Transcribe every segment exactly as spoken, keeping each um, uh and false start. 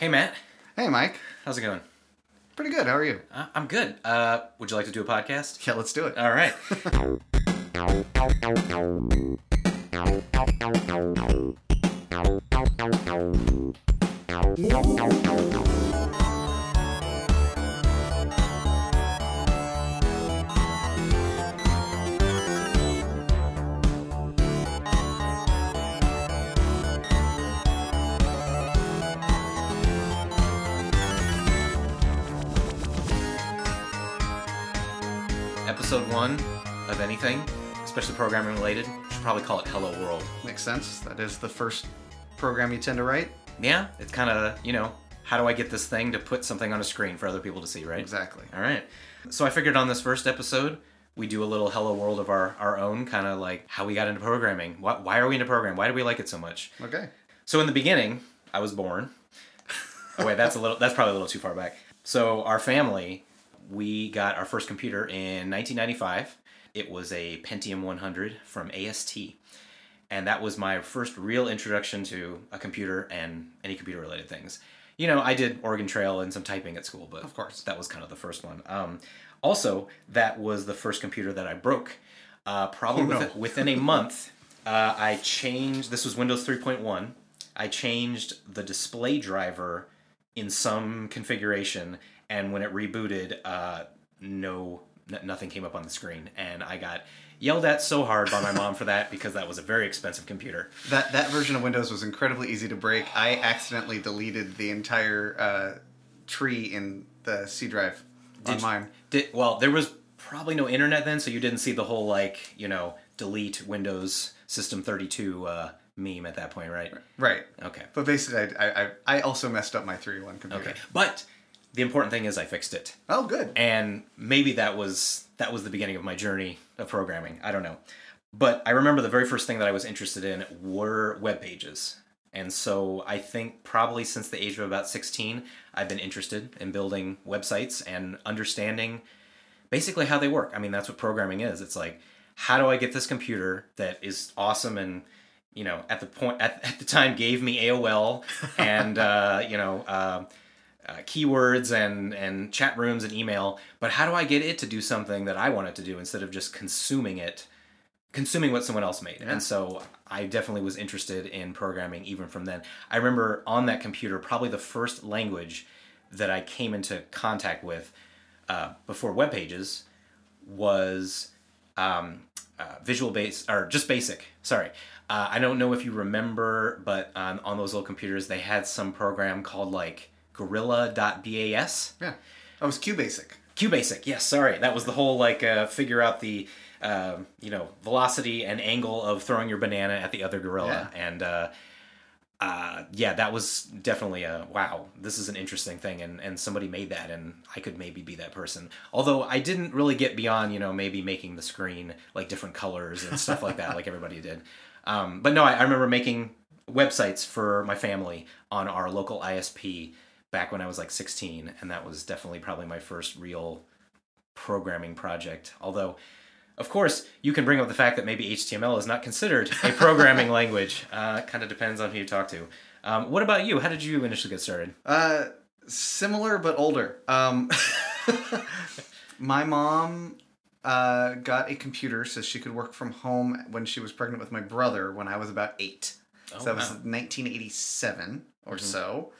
Hey, Matt. Hey, Mike. How's it going? Pretty good. How are you? Uh, I'm good. Uh, would you like to do a podcast? Yeah, let's do it. All right. Episode one of anything, especially programming related, should probably call it Hello World. Makes sense. That is the first program you tend to write. Yeah, it's kind of, you know, how do I get this thing to put something on a screen for other people to see, right? Exactly. All right. So I figured on this first episode, we do a little Hello World of our, our own, kind of like how we got into programming. Why, why are we into programming? Why do we like it so much? Okay. So in the beginning, I was born. Oh, wait, that's a little, that's probably a little too far back. So our family, we got our first computer in nineteen ninety-five. It was a Pentium one hundred from A S T. And that was my first real introduction to a computer and any computer-related things. You know, I did Oregon Trail and some typing at school, but of course, that was kind of the first one. Um, also, that was the first computer that I broke. Uh, probably oh, no. within, within a month, uh, I changed... This was Windows three point one. I changed the display driver in some configuration, and when it rebooted, uh, no... nothing came up on the screen, and I got yelled at so hard by my mom for that because that was a very expensive computer. That that version of Windows was incredibly easy to break. I accidentally deleted the entire uh, tree in the C drive did on mine. You, did, well, there was probably no internet then, so you didn't see the whole, like, you know, delete Windows System thirty-two uh, meme at that point, right? Right. Okay. But basically, I I, I also messed up my three point one computer. Okay, but... the important thing is I fixed it. Oh, good. And maybe that was that was the beginning of my journey of programming. I don't know. But I remember the very first thing that I was interested in were web pages. And so I think probably since the age of about sixteen, I've been interested in building websites and understanding basically how they work. I mean, that's what programming is. It's like, how do I get this computer that is awesome and, you know, at the point at, at the time gave me A O L and, uh, you know... Uh, Uh, keywords and, and chat rooms and email, but how do I get it to do something that I want it to do instead of just consuming it, consuming what someone else made? Yeah. And so I definitely was interested in programming even from then. I remember on that computer, probably the first language that I came into contact with uh, before web pages was um, uh, Visual Basic, or just Basic, sorry. Uh, I don't know if you remember, but um, on those little computers, they had some program called like Gorilla.bas. Yeah. That was QBasic. QBasic, yes, sorry. That was the whole, like, uh, figure out the, uh, you know, velocity and angle of throwing your banana at the other gorilla. Yeah. And, uh, uh, yeah, that was definitely a, wow, this is an interesting thing, and, and somebody made that, and I could maybe be that person. Although I didn't really get beyond, you know, maybe making the screen, like, different colors and stuff like that, like everybody did. Um, but, no, I, I remember making websites for my family on our local I S P back when I was like sixteen, and that was definitely probably my first real programming project. Although, of course, you can bring up the fact that maybe H T M L is not considered a programming language. Uh, kind of depends on who you talk to. Um, what about you? How did you initially get started? Uh, similar, but older. Um, my mom uh, got a computer so she could work from home when she was pregnant with my brother when I was about eight. Oh, so that was wow. nineteen eighty-seven or mm-hmm. so.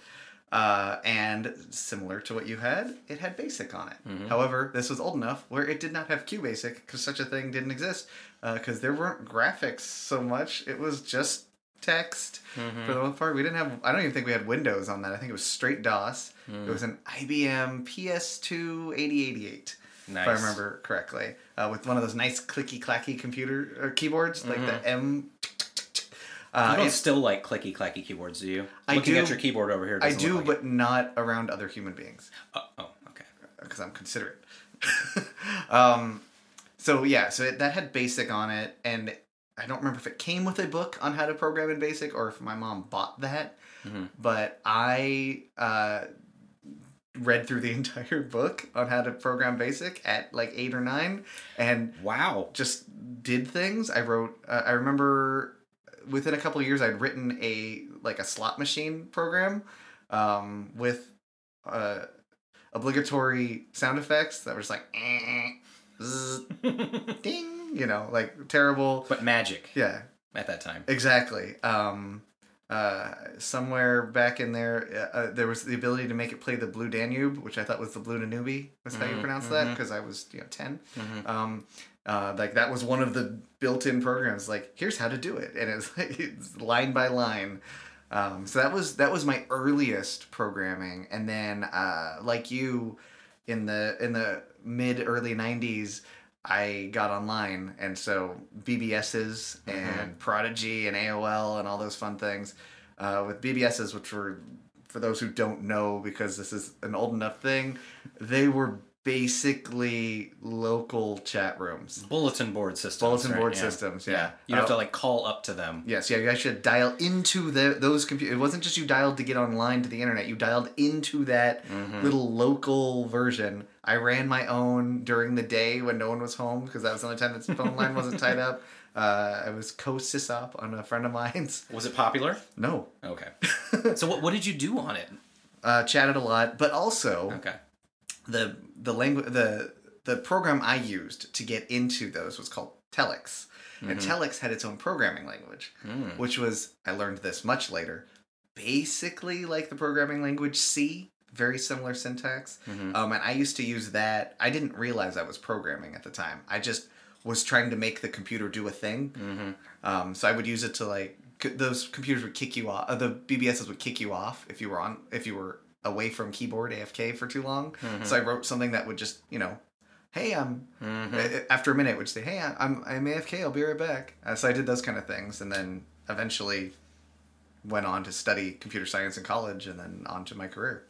Uh, and similar to what you had, it had BASIC on it. Mm-hmm. However, this was old enough where it did not have QBasic because such a thing didn't exist because uh, there weren't graphics so much. It was just text mm-hmm. for the most part. We didn't have, I don't even think we had Windows on that. I think it was straight DOS. Mm. It was an I B M P S two eighty eighty-eight, nice. If I remember correctly, uh, with one of those nice clicky-clacky computer or keyboards, mm-hmm. like the M... Uh, you don't it, still like clicky clacky keyboards, do you? I Looking do, at your keyboard over here. I do, like but it. Not around other human beings. Uh, oh, okay. Because I'm considerate. um, so yeah, so it, that had BASIC on it, and I don't remember if it came with a book on how to program in BASIC or if my mom bought that. Mm-hmm. But I uh, read through the entire book on how to program BASIC at like eight or nine, and wow, just did things. I wrote. Uh, I remember. Within a couple of years, I'd written a like a slot machine program um, with uh, obligatory sound effects that were just like, eh, zzz, ding, you know, like terrible. But magic. Yeah. At that time. Exactly. Um, uh, somewhere back in there, uh, there was the ability to make it play the Blue Danube, which I thought was the Blue Danube. That's mm-hmm. how you pronounce mm-hmm. that, because I was, you know, ten. Mm-hmm. Um, Uh, like that was one of the built-in programs. Like, here's how to do it, and it's like it's line by line. Um, so that was that was my earliest programming, and then uh, like you, in the in the mid early nineties, I got online, and so B B Ss mm-hmm. and Prodigy and A O L and all those fun things. Uh, with B B Ss, which were, for those who don't know, because this is an old enough thing, they were basically local chat rooms, bulletin board systems, bulletin right? board yeah. systems. Yeah, yeah. you uh, have to like call up to them. Yes, yeah. You actually dial into the those computers. It wasn't just you dialed to get online to the internet. You dialed into that mm-hmm. little local version. I ran my own during the day when no one was home because that was the only time that the phone line wasn't tied up. Uh, I was co-sysop on a friend of mine's. Was it popular? No. Okay. So what what did you do on it? Uh, chatted a lot, but also okay. The the language the the program I used to get into those was called Telix, mm-hmm. and Telix had its own programming language, mm. which was I learned this much later, basically like the programming language C, very similar syntax. Mm-hmm. Um, and I used to use that. I didn't realize I was programming at the time. I just was trying to make the computer do a thing. Mm-hmm. Um, so I would use it to like c- those computers would kick you off. Uh, the B B Ss would kick you off if you were on if you were. away from keyboard A F K for too long. Mm-hmm. So I wrote something that would just, you know, hey, I'm, mm-hmm. after a minute, it would say, hey, I'm I'm A F K, I'll be right back. Uh, so I did those kind of things and then eventually went on to study computer science in college and then on to my career.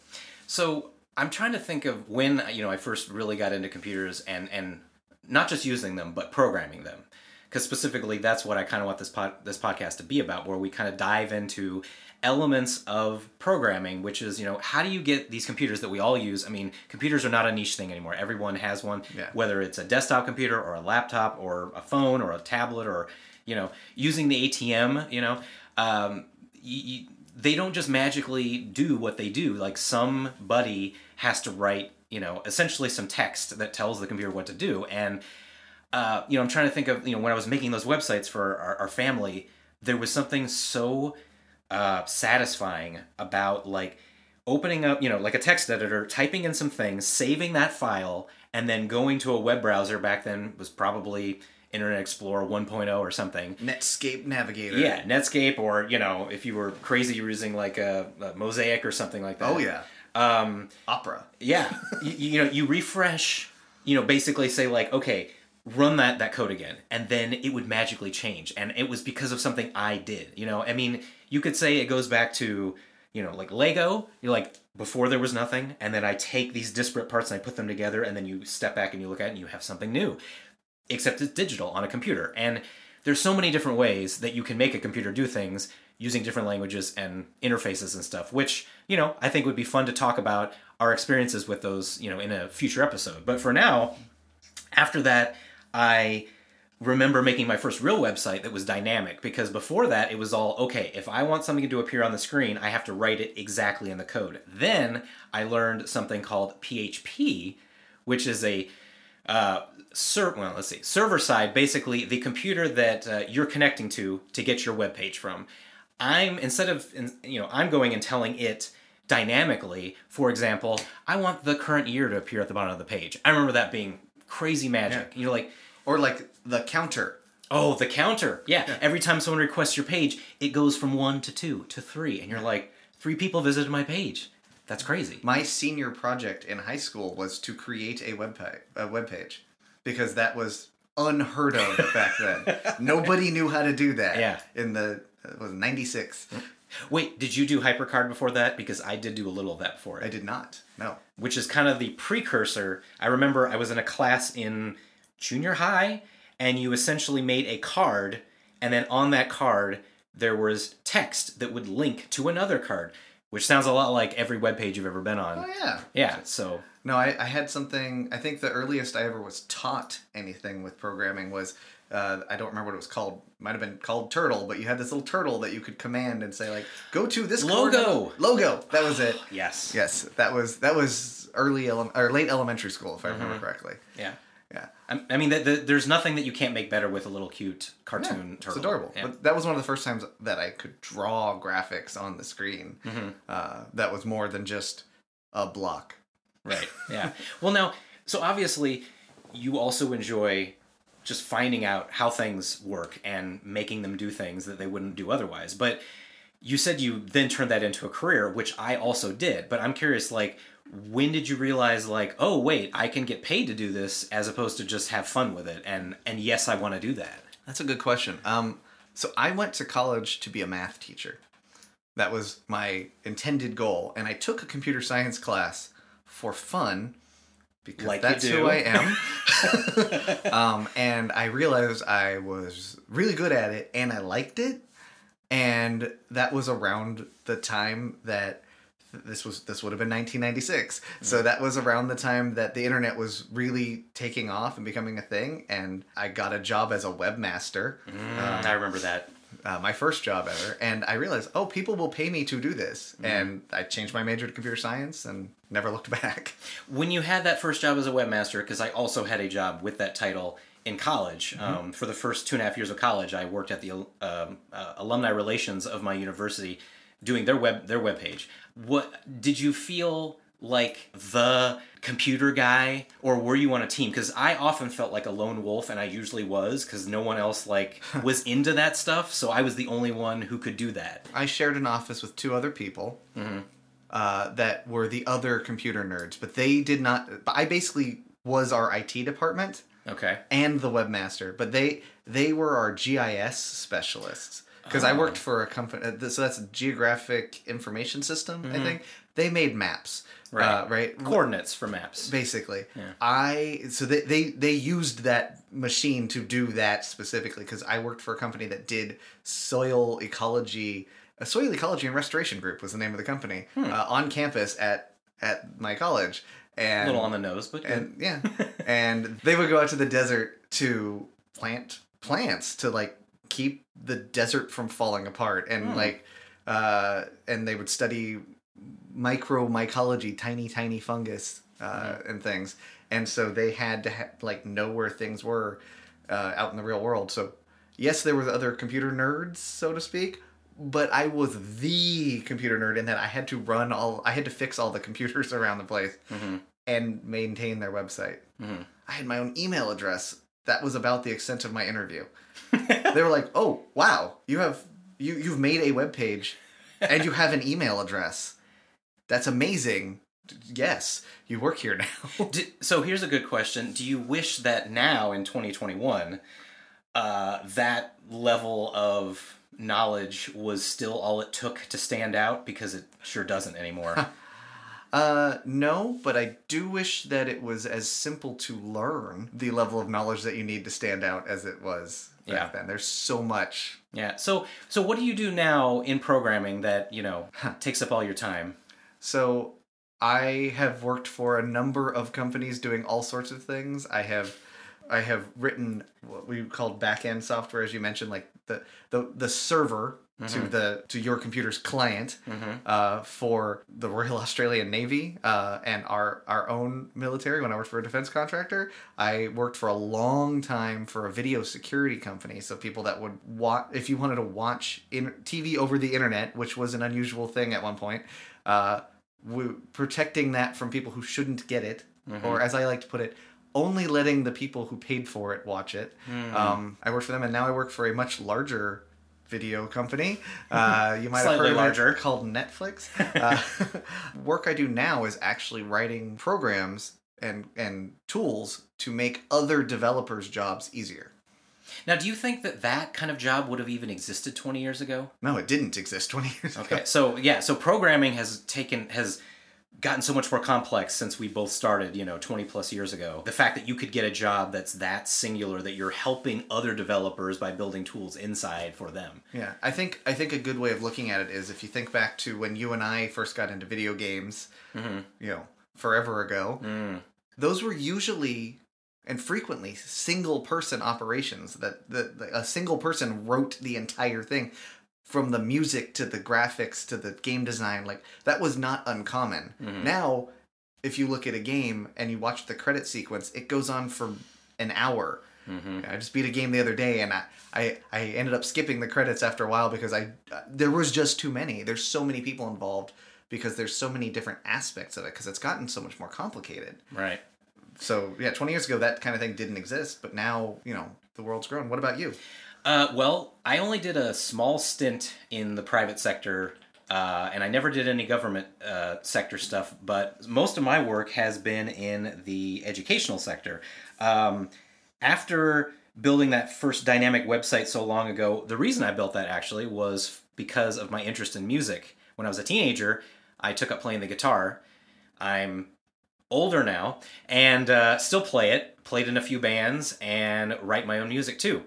So I'm trying to think of when, you know, I first really got into computers and, and not just using them, but programming them. Because specifically, that's what I kind of want this pod, this podcast to be about, where we kind of dive into elements of programming, which is, you know, how do you get these computers that we all use? I mean, computers are not a niche thing anymore. Everyone has one, yeah. whether it's a desktop computer or a laptop or a phone or a tablet or, you know, using the A T M, you know, um, you, you, they don't just magically do what they do. Like somebody has to write, you know, essentially some text that tells the computer what to do. And Uh, you know, I'm trying to think of, you know, when I was making those websites for our, our family, there was something so uh, satisfying about, like, opening up, you know, like a text editor, typing in some things, saving that file, and then going to a web browser. Back then was probably Internet Explorer one point oh or something. Netscape Navigator. Yeah, Netscape, or, you know, if you were crazy, you were using, like, a, a Mosaic or something like that. Oh, yeah. Um, Opera. Yeah. you, you know, you refresh, you know, basically say, like, okay, run that, that code again, and then it would magically change. And it was because of something I did, you know? I mean, you could say it goes back to, you know, like Lego. You're like, before there was nothing, and then I take these disparate parts and I put them together, and then you step back and you look at it and you have something new. Except it's digital on a computer. And there's so many different ways that you can make a computer do things using different languages and interfaces and stuff, which, you know, I think would be fun to talk about our experiences with those, you know, in a future episode. But for now, after that, I remember making my first real website that was dynamic, because before that it was all, okay, if I want something to appear on the screen, I have to write it exactly in the code. Then I learned something called P H P, which is a, uh, ser- well, let's see, server side, basically the computer that uh, you're connecting to to get your web page from. I'm, instead of, you know, I'm going and telling it dynamically, for example, I want the current year to appear at the bottom of the page. I remember that being crazy magic. Yeah. You're like, or like the counter. Oh, the counter. Yeah. yeah. Every time someone requests your page, it goes from one to two to three. And you're like, three people visited my page. That's crazy. My senior project in high school was to create a web page, a web page, because that was unheard of back then. Nobody knew how to do that. Yeah. In the, it was ninety-six. Wait, did you do HyperCard before that? Because I did do a little of that before it. I did not, no. Which is kind of the precursor. I remember I was in a class in junior high, and you essentially made a card, and then on that card, there was text that would link to another card, which sounds a lot like every webpage you've ever been on. Oh, yeah. Yeah, so... No, I, I had something... I think the earliest I ever was taught anything with programming was Uh, I don't remember what it was called. Might have been called Turtle, but you had this little turtle that you could command and say, like, go to this logo. Logo. That was it. Yes. Yes. That was that was early ele- or late elementary school, if I remember mm-hmm. correctly. Yeah. Yeah. I, I mean, the, the, there's nothing that you can't make better with a little cute cartoon yeah, turtle. It's adorable. Yeah. But that was one of the first times that I could draw graphics on the screen. Mm-hmm. Uh, that was more than just a block. Right. Yeah. Well, now, so obviously, you also enjoy just finding out how things work and making them do things that they wouldn't do otherwise. But you said you then turned that into a career, which I also did. But I'm curious, like, when did you realize, like, oh, wait, I can get paid to do this as opposed to just have fun with it? And, and yes, I want to do that. That's a good question. Um, so I went to college to be a math teacher. That was my intended goal. And I took a computer science class for fun, because like that's who I am. um, and I realized I was really good at it and I liked it. And that was around the time that this was, this would have been nineteen ninety-six. Mm-hmm. So that was around the time that the internet was really taking off and becoming a thing. And I got a job as a webmaster. Mm, um, I remember that. Uh, my first job ever, and I realized, oh, people will pay me to do this, mm-hmm. and I changed my major to computer science and never looked back. When you had that first job as a webmaster, because I also had a job with that title in college, mm-hmm. um, for the first two and a half years of college, I worked at the uh, uh, alumni relations of my university, doing their web their webpage. What did you feel like the computer guy, or were you on a team? Because I often felt like a lone wolf, and I usually was, because no one else like was into that stuff, so I was the only one who could do that. I shared an office with two other people mm-hmm. uh, that were the other computer nerds, but they did not... But I basically was our I T department okay, and the webmaster, but they they were our G I S specialists. Because oh. I worked for a company, so that's a Geographic Information System, mm-hmm. I think. They made maps, right? Uh, right? Coordinates for maps, basically. Yeah. I so they, they they used that machine to do that specifically because I worked for a company that did soil ecology. A soil ecology and restoration group was the name of the company hmm. uh, on campus at at my college. And, a little on the nose, but good. And, yeah, and they would go out to the desert to plant plants to like keep the desert from falling apart, and hmm. like uh, and they would study micromycology, tiny, tiny fungus uh, mm-hmm. and things. And so they had to, ha- like, know where things were uh, out in the real world. So, yes, there were other computer nerds, so to speak, but I was the computer nerd in that I had to run all... I had to fix all the computers around the place mm-hmm. and maintain their website. Mm-hmm. I had my own email address. That was about the extent of my interview. They were like, oh, wow, you have, you, you've made a webpage and you have an email address. That's amazing. Yes, you work here now. Do, so here's a good question. Do you wish that now in twenty twenty-one, uh, that level of knowledge was still all it took to stand out? Because it sure doesn't anymore. uh, no, but I do wish that it was as simple to learn the level of knowledge that you need to stand out as it was back yeah. then. There's so much. Yeah. So, so what do you do now in programming that, you know, takes up all your time? So I have worked for a number of companies doing all sorts of things. I have I have written what we called back-end software, as you mentioned, like the the, the server mm-hmm. to the to your computer's client mm-hmm. uh, for the Royal Australian Navy uh, and our, our own military. When I worked for a defense contractor, I worked for a long time for a video security company. So people that would watch, if you wanted to watch in, T V over the internet, which was an unusual thing at one point, uh, We're protecting that from people who shouldn't get it, mm-hmm. or as I like to put it, only letting the people who paid for it watch it. Mm. Um, I worked for them, and now I work for a much larger video company. Uh, you might Slightly have heard larger. Of it, called Netflix. Uh, work I do now is actually writing programs and and tools to make other developers' jobs easier. Now, do you think that that kind of job would have even existed twenty years ago? No, it didn't exist twenty years ago. Okay, so yeah, so programming has taken, has gotten so much more complex since we both started, you know, twenty plus years ago. The fact that you could get a job that's that singular, that you're helping other developers by building tools inside for them. Yeah, I think I think a good way of looking at it is if you think back to when you and I first got into video games, mm-hmm. you know, forever ago, mm. those were usually and frequently single person operations that the, the a single person wrote the entire thing, from the music to the graphics to the game design. Like, that was not uncommon. Mm-hmm. Now, if you look at a game and you watch the credit sequence, it goes on for an hour. Mm-hmm. I just beat a game the other day, and I, I, I ended up skipping the credits after a while because I there was just too many. There's so many people involved because there's so many different aspects of it because it's gotten so much more complicated. Right. So, yeah, twenty years ago, that kind of thing didn't exist, but now, you know, the world's grown. What about you? Uh, well, I only did a small stint in the private sector, uh, and I never did any government uh, sector stuff, but most of my work has been in the educational sector. Um, after building that first dynamic website so long ago, the reason I built that actually was because of my interest in music. When I was a teenager, I took up playing the guitar. I'm older now, and uh, still play it, played in a few bands, and write my own music too.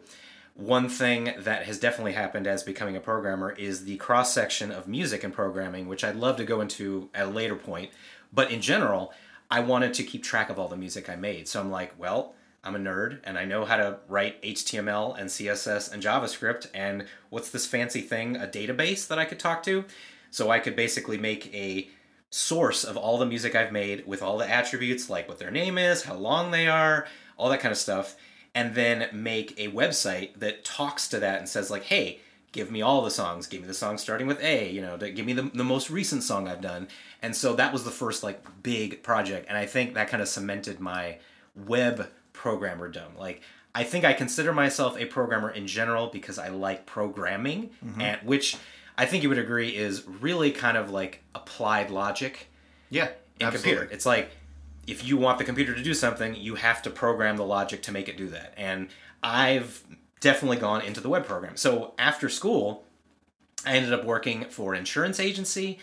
One thing that has definitely happened as becoming a programmer is the cross-section of music and programming, which I'd love to go into at a later point. But in general, I wanted to keep track of all the music I made. So I'm like, well, I'm a nerd, and I know how to write H T M L and C S S and JavaScript, and what's this fancy thing, a database that I could talk to? So I could basically make a source of all the music I've made with all the attributes, like what their name is, how long they are, all that kind of stuff, and then make a website that talks to that and says, like, hey, give me all the songs, give me the songs starting with A, you know, give me the, the most recent song I've done. And so that was the first, like, big project, and I think that kind of cemented my web programmerdom. Like, I think I consider myself a programmer in general because I like programming, mm-hmm. and which I think you would agree is really kind of like applied logic. Yeah, in absolutely. Computer. It's like, if you want the computer to do something, you have to program the logic to make it do that. And I've definitely gone into the web program. So after school, I ended up working for an insurance agency,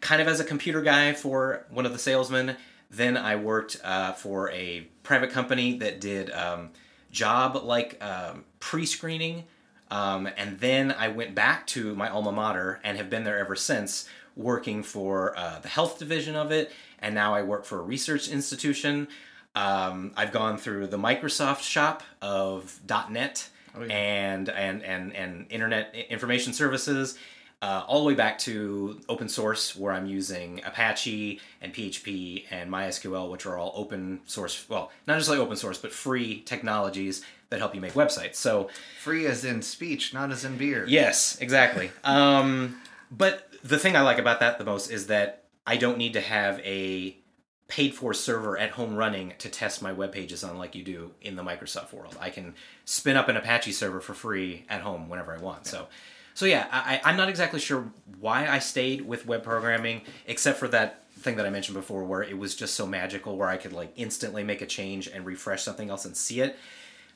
kind of as a computer guy for one of the salesmen. Then I worked uh, for a private company that did um, job like um, pre-screening. Um, and then I went back to my alma mater and have been there ever since, working for uh, the health division of it. And now I work for a research institution. Um, I've gone through the Microsoft shop of dot net oh, yeah. and, and, and, and Internet Information Services, uh, all the way back to open source, where I'm using Apache and P H P and MySQL, which are all open source. Well, not just like open source, but free technologies that help you make websites. So free as in speech, not as in beer. Yes, exactly. um, but the thing I like about that the most is that I don't need to have a paid-for server at home running to test my web pages on, like you do in the Microsoft world. I can spin up an Apache server for free at home whenever I want. Yeah. So, so yeah, I, I'm not exactly sure why I stayed with web programming, except for that thing that I mentioned before, where it was just so magical, where I could like instantly make a change and refresh something else and see it.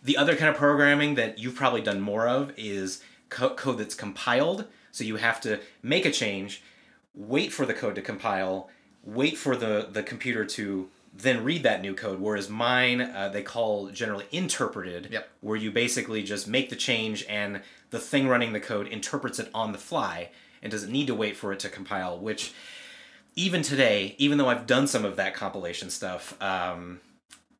The other kind of programming that you've probably done more of is co- code that's compiled. So you have to make a change, wait for the code to compile, wait for the, the computer to then read that new code, whereas mine, uh, they call generally interpreted, yep. where you basically just make the change and the thing running the code interprets it on the fly and doesn't need to wait for it to compile, which even today, even though I've done some of that compilation stuff, um,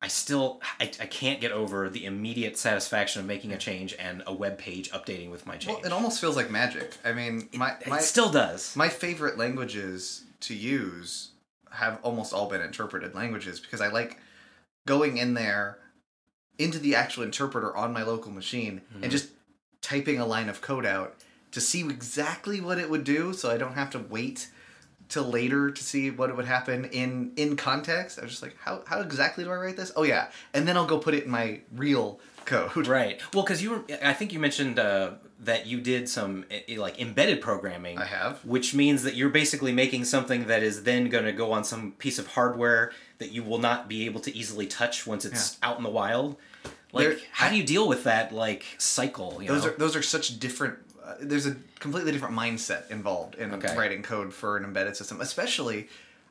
I still, I, I can't get over the immediate satisfaction of making a change and a web page updating with my change. Well, it almost feels like magic. I mean, my, it, my, it still does. My favorite languages to use have almost all been interpreted languages because I like going in there into the actual interpreter on my local machine mm-hmm. and just typing a line of code out to see exactly what it would do, so I don't have to wait till later to see what would happen in, in context. I was just like, how how exactly do I write this? Oh yeah, and then I'll go put it in my real code. Right. Well, because you were, I think you mentioned uh, that you did some like embedded programming. I have. Which means that you're basically making something that is then going to go on some piece of hardware that you will not be able to easily touch once it's yeah. out in the wild. Like, there, how I, do you deal with that like cycle? You those know? are those are such different. There's a completely different mindset involved in okay. writing code for an embedded system. Especially,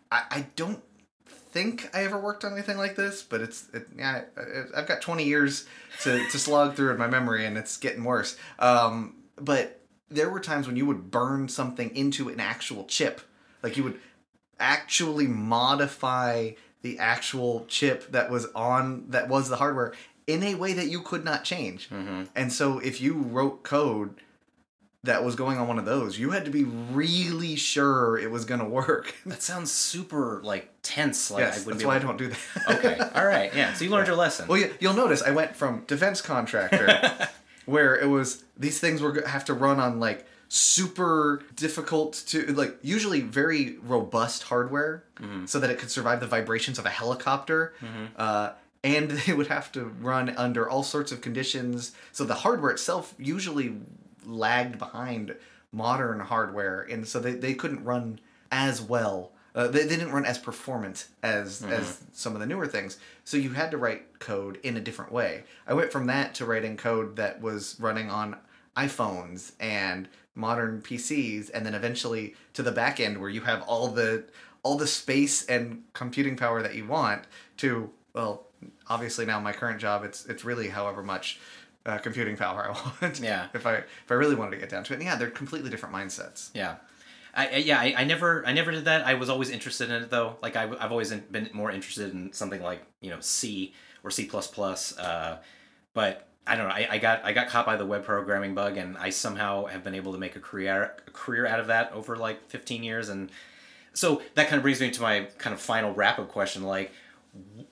I, I don't think I ever worked on anything like this, but it's it, yeah. It, I've got twenty years to, to slog through in my memory, and it's getting worse. Um, but there were times when you would burn something into an actual chip, like you would actually modify the actual chip that was on, that was the hardware, in a way that you could not change. Mm-hmm. And so if you wrote code that was going on one of those, you had to be really sure it was going to work. That sounds super, like, tense. Like, yes, I that's be why able... I don't do that. Okay, all right, yeah. So you learned yeah. your lesson. Well, you, you'll notice I went from defense contractor, where it was, these things were have to run on, like, super difficult to, like, usually very robust hardware, mm-hmm. so that it could survive the vibrations of a helicopter, mm-hmm. uh, and they would have to run under all sorts of conditions. So the hardware itself usually lagged behind modern hardware, and so they, they couldn't run as well. Uh, they, they didn't run as performant as mm-hmm. as some of the newer things. So you had to write code in a different way. I went from that to writing code that was running on iPhones and modern P Cs, and then eventually to the back end where you have all the all the space and computing power that you want to, well, obviously now my current job, it's it's really however much Uh, computing power I want. Yeah. If I if I really wanted to get down to it, and yeah, they're completely different mindsets. Yeah, I, I yeah I, I never I never did that. I was always interested in it though. Like I I've always been more interested in something like, you know, C or C plus plus. Uh, but I don't know. I, I got I got caught by the web programming bug, and I somehow have been able to make a career a career out of that over like fifteen years. And so that kind of brings me to my kind of final wrap up question. Like,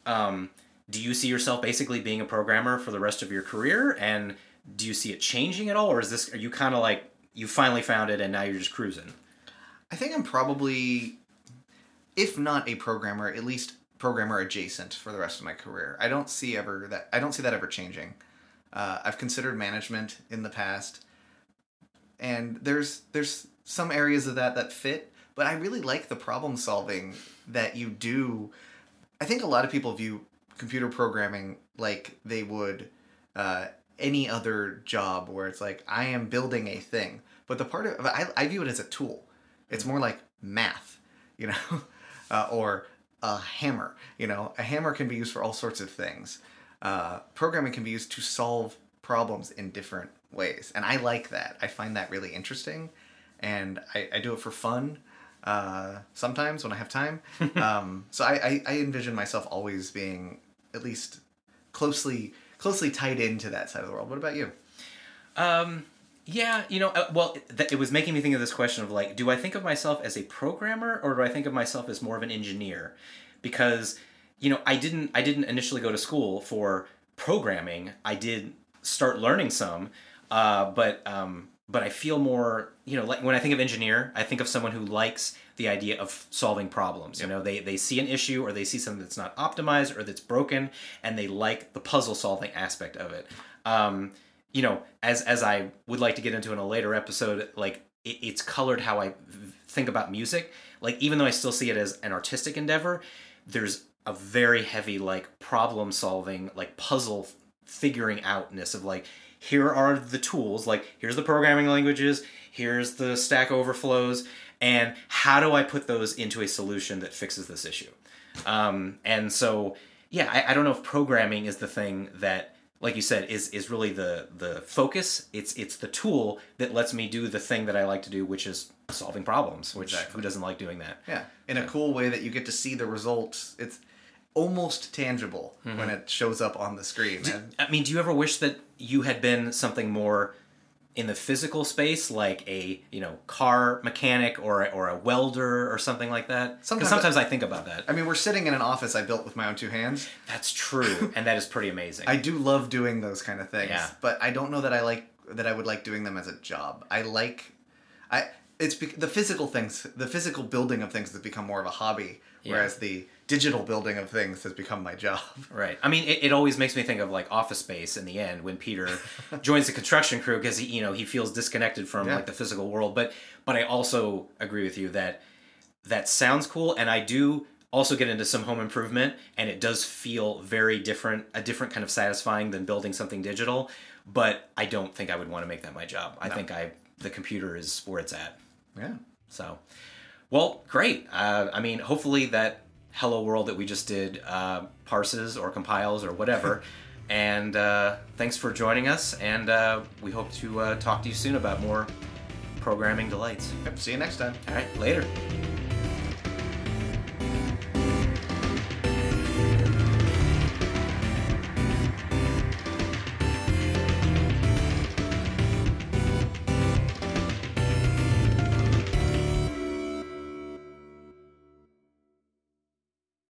um. Do you see yourself basically being a programmer for the rest of your career, and do you see it changing at all, or is this, are you kind of like, you finally found it and now you're just cruising? I think I'm probably, if not a programmer, at least programmer adjacent for the rest of my career. I don't see ever that, I don't see that ever changing. Uh, I've considered management in the past, and there's there's some areas of that that fit, but I really like the problem solving that you do. I think a lot of people view computer programming like they would uh, any other job, where it's like, I am building a thing. But the part of, I, I view it as a tool. It's more like math, you know, uh, or a hammer. You know, a hammer can be used for all sorts of things. Uh, programming can be used to solve problems in different ways. And I like that. I find that really interesting. And I, I do it for fun. Uh, sometimes when I have time. Um, so I, I, I envision myself always being at least closely closely tied into that side of the world. What about you? Um, yeah, you know, uh, well, th- it was making me think of this question of like, do I think of myself as a programmer, or do I think of myself as more of an engineer? Because, you know, I didn't I didn't initially go to school for programming. I did start learning some, uh, but um, but I feel more, you know, like when I think of engineer, I think of someone who likes the idea of solving problems. Yep. You know, they, they see an issue, or they see something that's not optimized or that's broken, and they like the puzzle solving aspect of it. Um, you know, as, as I would like to get into in a later episode, like it, it's colored how I think about music. Like, even though I still see it as an artistic endeavor, there's a very heavy, like, problem solving, like puzzle figuring outness of like, here are the tools, like here's the programming languages, here's the Stack Overflows, and how do I put those into a solution that fixes this issue? Um, and so, yeah, I, I don't know if programming is the thing that, like you said, is is really the the focus. It's it's the tool that lets me do the thing that I like to do, which is solving problems, which exactly. Who doesn't like doing that? Yeah, in yeah. a cool way that you get to see the results. It's almost tangible mm-hmm. when it shows up on the screen. Do, I mean, do you ever wish that you had been something more in the physical space, like a, you know, car mechanic or a, or a welder or something like that? Sometimes, sometimes I, I think about that. I mean, we're sitting in an office I built with my own two hands. That's true, and that is pretty amazing. I do love doing those kind of things, yeah. but I don't know that I like that I would like doing them as a job. I like, I it's the physical things, the physical building of things has become more of a hobby, yeah. whereas the digital building of things has become my job. Right. I mean, it, it always makes me think of like Office Space in the end when Peter joins the construction crew because he, you know, he feels disconnected from yeah. like the physical world. But but I also agree with you that that sounds cool, and I do also get into some home improvement, and it does feel very different, a different kind of satisfying than building something digital. But I don't think I would want to make that my job. I no. think I the computer is where it's at. Yeah. So, well, great. Uh, I mean, hopefully that Hello World that we just did uh, parses or compiles or whatever. And uh, thanks for joining us. And uh, we hope to uh, talk to you soon about more programming delights. Yep, see you next time. All right, later.